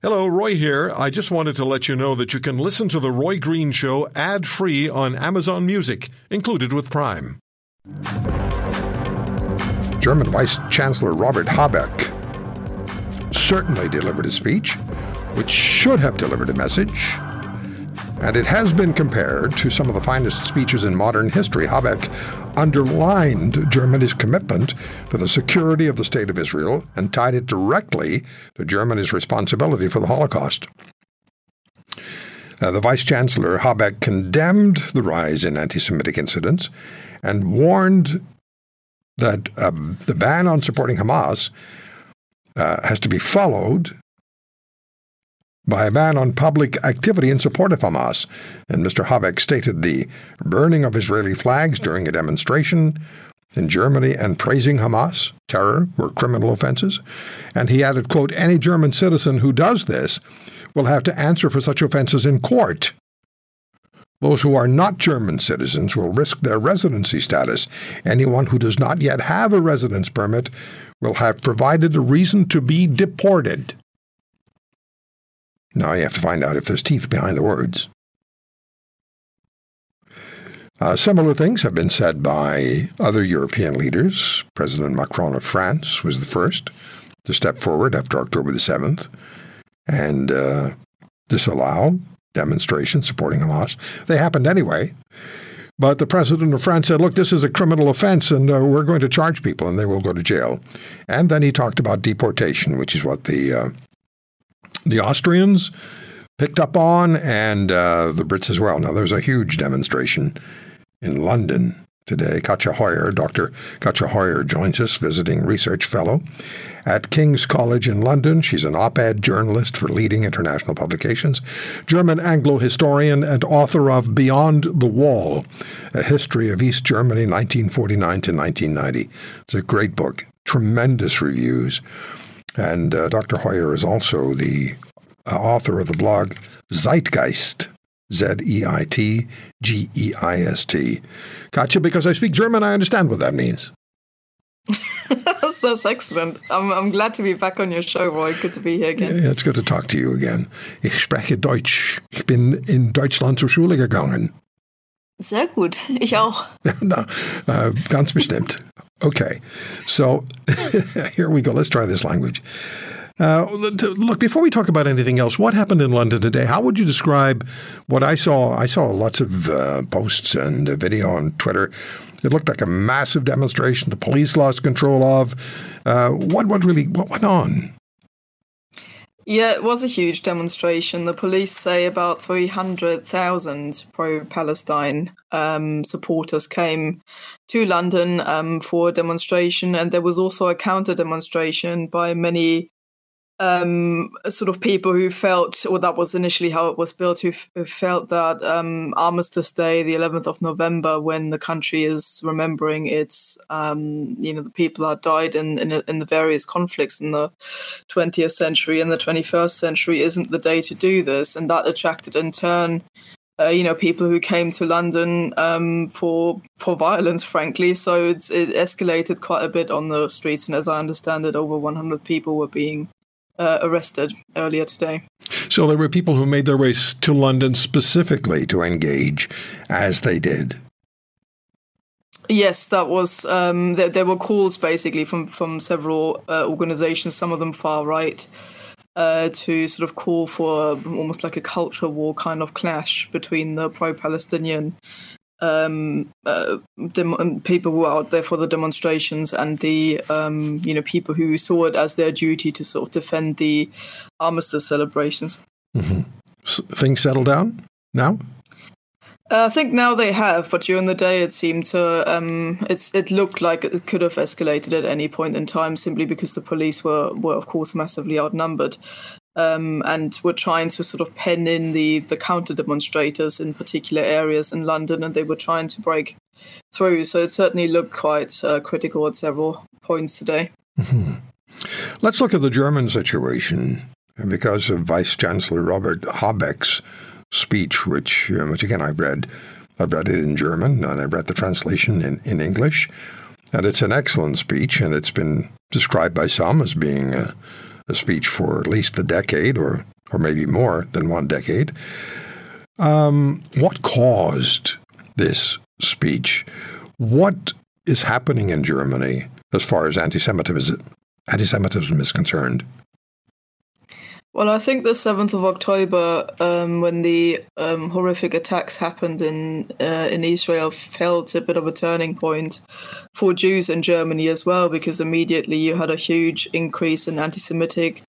Hello, Roy here. I just wanted to let you know that you can listen to The Roy Green Show ad-free on Amazon Music, included with Prime. German Vice Chancellor Robert Habeck certainly delivered a speech, which should have delivered a message, and it has been compared to some of the finest speeches in modern history. Habeck underlined Germany's commitment to the security of the State of Israel and tied it directly to Germany's responsibility for the Holocaust. The Vice-Chancellor Habeck condemned the rise in anti-Semitic incidents and warned that the ban on supporting Hamas has to be followed by a ban on public activity in support of Hamas. And Mr. Habeck stated the burning of Israeli flags during a demonstration in Germany and praising Hamas, terror, were criminal offenses. And he added, quote, "Any German citizen who does this will have to answer for such offenses in court. Those who are not German citizens will risk their residency status. Anyone who does not yet have a residence permit will have provided a reason to be deported." Now you have to find out if there's teeth behind the words. Similar things have been said by other European leaders. President Macron of France was the first to step forward after October the 7th and disallow demonstrations supporting Hamas. They happened anyway, but the president of France said, look, this is a criminal offense and we're going to charge people and they will go to jail. And then he talked about deportation, which is what the Austrians picked up on, and the Brits as well. Now, there's a huge demonstration in London today. Katja Hoyer, Dr. Katja Hoyer joins us, visiting research fellow at King's College in London. She's an op-ed journalist for leading international publications, German Anglo historian and author of Beyond the Wall, A History of East Germany, 1949 to 1990. It's a great book, tremendous reviews. And Dr. Hoyer is also the author of the blog Zeitgeist, Z-E-I-T-G-E-I-S-T. Katja, because I speak German, I understand what that means. That's excellent. I'm glad to be back on your show, Roy. Good to be here again. Yeah, it's good to talk to you again. Ich spreche Deutsch. Ich bin in Deutschland zur Schule gegangen. Sehr gut. Ich auch. No, ganz bestimmt. Okay, so here we go. Let's try this language. Look, before we talk about anything else, what happened in London today? How would you describe what I saw? I saw lots of posts and video on Twitter. It looked like a massive demonstration the police lost control of. What went on? Yeah, it was a huge demonstration. The police say about 300,000 pro-Palestine supporters came to London for a demonstration. And there was also a counter-demonstration by many sort of people who felt, or that was initially how it was built, who felt that Armistice Day, the 11th of November, when the country is remembering its, the people that died in the various conflicts in the 20th century and the 21st century, isn't the day to do this. And that attracted, in turn, people who came to London for violence, frankly. So it escalated quite a bit on the streets. And as I understand it, over 100 people were being arrested earlier today. So there were people who made their way to London specifically to engage as they did. Yes, that was, there were calls basically from several organizations, some of them far right, to sort of call for almost like a culture war kind of clash between the pro-Palestinian people who were out there for the demonstrations and the people who saw it as their duty to sort of defend the armistice celebrations. Mm-hmm. Things settle down now? I think now they have, but during the day it seemed to it looked like it could have escalated at any point in time, simply because the police were of course massively outnumbered. And were trying to sort of pen in the counter-demonstrators in particular areas in London, and they were trying to break through. So it certainly looked quite critical at several points today. Mm-hmm. Let's look at the German situation, because of Vice-Chancellor Robert Habeck's speech, which again I've read it in German, and I read the translation in English. And it's an excellent speech, and it's been described by some as being the speech for at least a decade or maybe more than one decade. What caused this speech? What is happening in Germany as far as anti-Semitism is concerned? Well, I think the 7th of October, when the horrific attacks happened in Israel, felt a bit of a turning point for Jews in Germany as well, because immediately you had a huge increase in anti-Semitic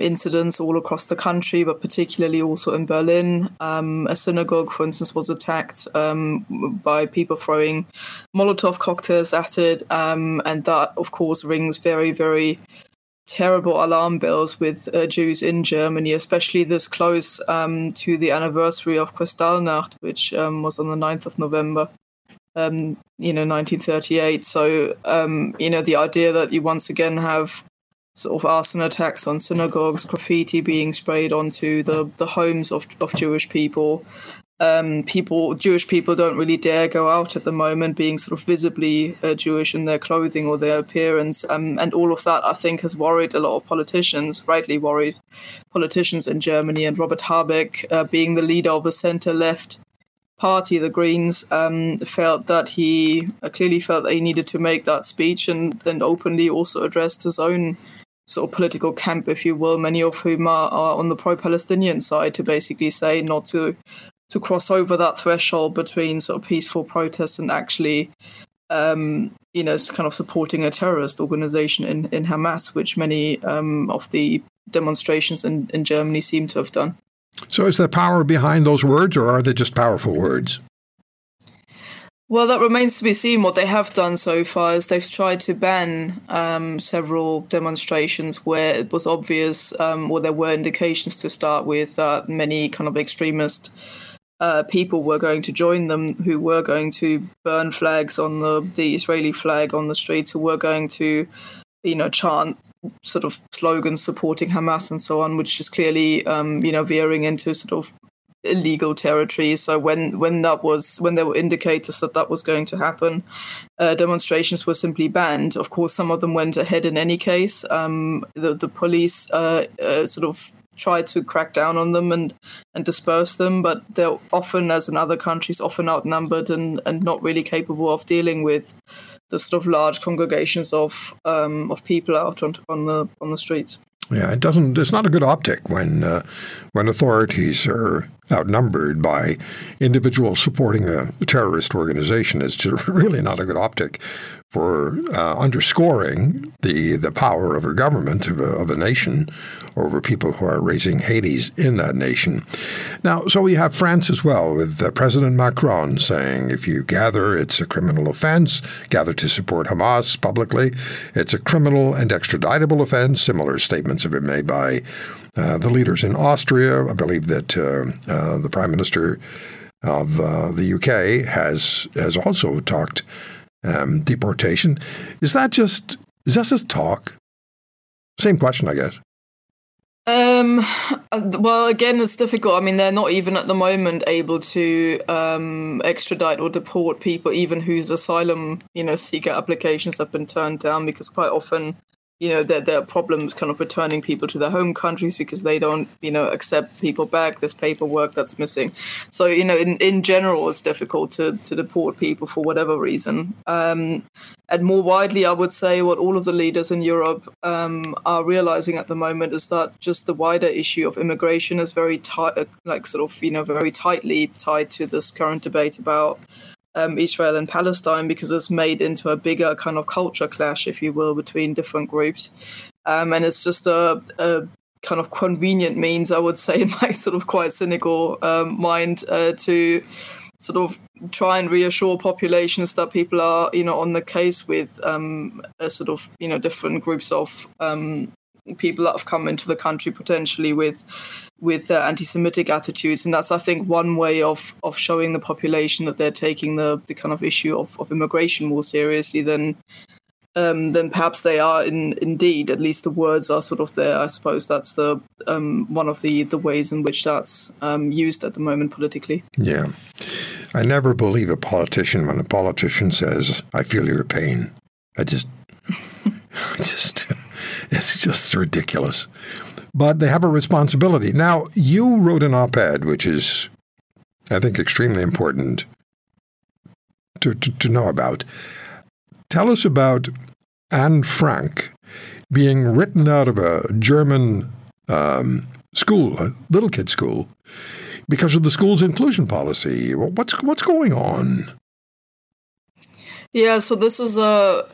incidents all across the country, but particularly also in Berlin. A synagogue, for instance, was attacked by people throwing Molotov cocktails at it, and that, of course, rings very, very terrible alarm bells with Jews in Germany, especially this close to the anniversary of Kristallnacht, which was on the 9th of November, 1938. So, the idea that you once again have sort of arson attacks on synagogues, graffiti being sprayed onto the homes of Jewish people. Jewish people don't really dare go out at the moment, being sort of visibly Jewish in their clothing or their appearance. And all of that, I think, has worried a lot of politicians, rightly worried politicians in Germany. And Robert Habeck, being the leader of a centre-left party, the Greens, felt that he clearly felt that he needed to make that speech and openly also addressed his own sort of political camp, if you will, many of whom are on the pro-Palestinian side, to basically say not to cross over that threshold between sort of peaceful protests and actually, kind of supporting a terrorist organization in Hamas, which many of the demonstrations in Germany seem to have done. So is there power behind those words, or are they just powerful words? Well, that remains to be seen. What they have done so far is they've tried to ban several demonstrations where it was obvious, or there were indications to start with, that many kind of extremist people were going to join them, who were going to burn flags on the Israeli flag on the streets, who were going to, chant sort of slogans supporting Hamas and so on, which is clearly, veering into sort of illegal territory. So when there were indicators that was going to happen, demonstrations were simply banned. Of course, some of them went ahead in any case. The police sort of tried to crack down on them and disperse them, but they're often, as in other countries, often outnumbered and not really capable of dealing with the sort of large congregations of people out on the streets. Yeah, it doesn't. It's not a good optic when authorities are outnumbered by individuals supporting a terrorist organization. It's just really not a good optic for underscoring the power of a government, of a nation, over people who are raising Hades in that nation. Now, so we have France as well, with President Macron saying, if you gather, it's a criminal offense. Gather to support Hamas publicly, it's a criminal and extraditable offense. Similar statements have been made by the leaders in Austria. I believe that the Prime Minister of the UK has also talked deportation. Is that just talk? Same question, I guess. Well, again, it's difficult. I mean, they're not even at the moment able to extradite or deport people, even whose asylum, seeker applications have been turned down, because quite often, there are problems kind of returning people to their home countries because they don't, accept people back. There's paperwork that's missing. So, in general, it's difficult to deport people for whatever reason. And more widely, I would say what all of the leaders in Europe are realizing at the moment is that just the wider issue of immigration is very tight, very tightly tied to this current debate about Israel and Palestine, because it's made into a bigger kind of culture clash, if you will, between different groups. And it's just a kind of convenient means, I would say, in my sort of quite cynical mind, to sort of try and reassure populations that people are, on the case with different groups of people that have come into the country potentially with anti-Semitic attitudes. And that's, I think, one way of showing the population that they're taking the kind of issue of immigration more seriously than perhaps they are indeed. At least the words are sort of there. I suppose that's the one of the ways in which that's used at the moment politically. Yeah. I never believe a politician when a politician says, I feel your pain. I just It's just ridiculous. But they have a responsibility. Now, you wrote an op-ed, which is, I think, extremely important to know about. Tell us about Anne Frank being written out of a German school, a little kid school, because of the school's inclusion policy. What's going on? Yeah, so this is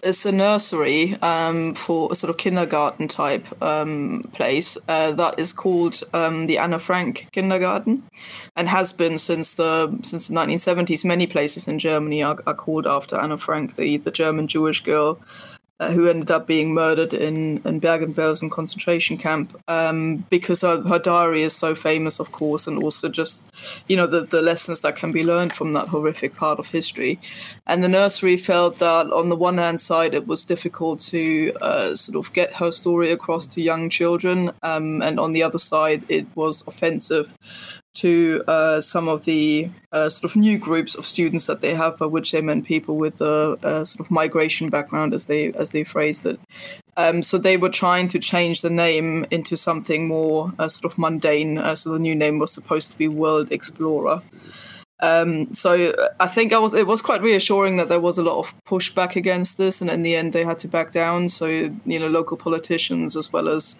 it's a nursery for a sort of kindergarten type place that is called the Anne Frank Kindergarten, and has been since the 1970s. Many places in Germany are called after Anne Frank, the German Jewish girl who ended up being murdered in Bergen-Belsen concentration camp because her diary is so famous, of course, and also just, you know, the lessons that can be learned from that horrific part of history. And the nursery felt that on the one hand side, it was difficult to sort of get her story across to young children. And on the other side, it was offensive to some of the sort of new groups of students that they have, by which they meant people with a sort of migration background, as they phrased it. So they were trying to change the name into something more sort of mundane. So the new name was supposed to be World Explorer. So I think it was quite reassuring that there was a lot of pushback against this, and in the end they had to back down. So, you know, local politicians as well as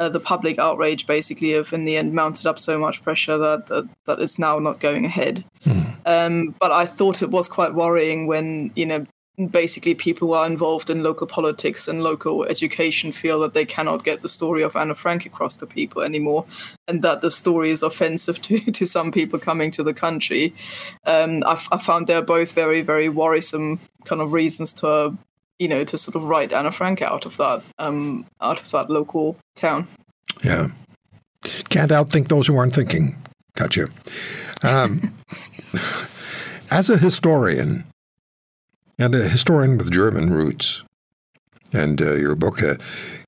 the public outrage basically have in the end mounted up so much pressure that it's now not going ahead. But I thought it was quite worrying when, you know, basically people who are involved in local politics and local education feel that they cannot get the story of Anne Frank across to people anymore, and that the story is offensive to some people coming to the country. I found they're both very, very worrisome kind of reasons to sort of write Anne Frank out of that local town. Yeah. Can't outthink those who aren't thinking. Gotcha. As a historian, and a historian with German roots, and your book,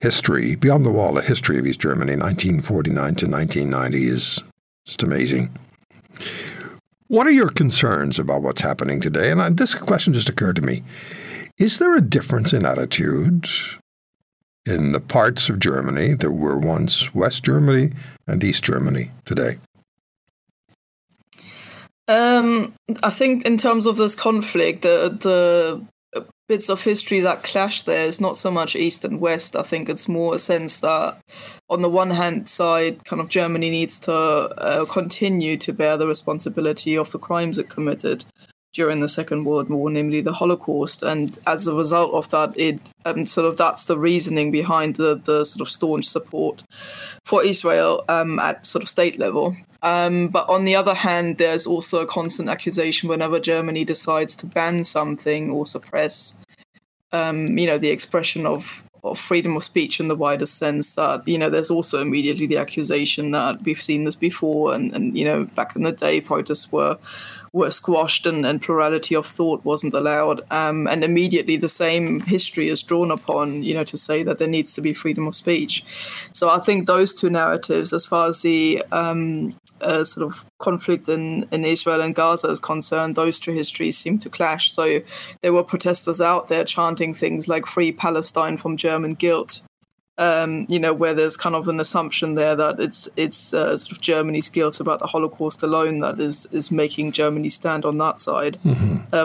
History, Beyond the Wall, A History of East Germany, 1949 to 1990, is just amazing. What are your concerns about what's happening today? And this question just occurred to me. Is there a difference in attitude in the parts of Germany that were once West Germany and East Germany today? I think in terms of this conflict, the bits of history that clash there is not so much East and West. I think it's more a sense that on the one hand side, kind of Germany needs to continue to bear the responsibility of the crimes it committed during the Second World War, namely the Holocaust. And as a result of that, that's the reasoning behind the sort of staunch support for Israel at sort of state level. But on the other hand, there's also a constant accusation whenever Germany decides to ban something or suppress, you know, the expression of freedom of speech in the widest sense, that, you know, there's also immediately the accusation that we've seen this before, and you know, back in the day, protests were squashed and plurality of thought wasn't allowed. And immediately the same history is drawn upon, you know, to say that there needs to be freedom of speech. So I think those two narratives, as far as the sort of conflict in Israel and Gaza is concerned, those two histories seem to clash. So there were protesters out there chanting things like "Free Palestine from German guilt," you know, where there's kind of an assumption there that it's sort of Germany's guilt about the Holocaust alone that is making Germany stand on that side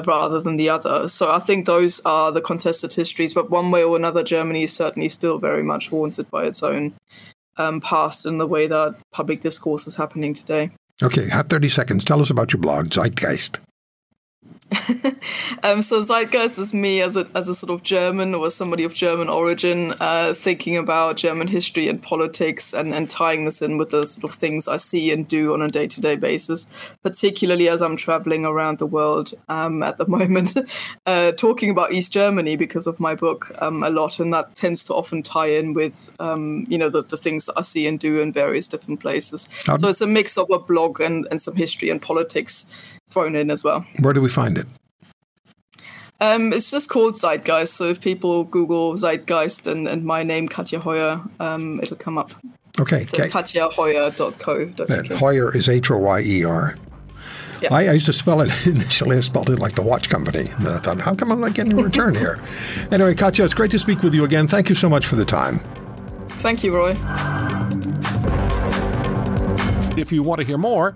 rather than the other. So I think those are the contested histories. But one way or another, Germany is certainly still very much haunted by its own past in the way that public discourse is happening today. Okay, have 30 seconds. Tell us about your blog, Zeitgeist. So Zeitgeist is me as a sort of German or somebody of German origin thinking about German history and politics and tying this in with the sort of things I see and do on a day-to-day basis, particularly as I'm traveling around the world at the moment, talking about East Germany because of my book a lot, and that tends to often tie in with you know, the things that I see and do in various different places. So it's a mix of a blog and some history and politics thrown in as well. Where do we find it? It's just called Zeitgeist. So if people Google Zeitgeist and my name, Katja Hoyer, it'll come up. Okay. So katjahoyer.co.uk. Hoyer is Hoyer. Yeah. I used to spell it initially. I spelled it like the watch company. And then I thought, how come I'm not getting a return here? Anyway, Katja, it's great to speak with you again. Thank you so much for the time. Thank you, Roy. If you want to hear more,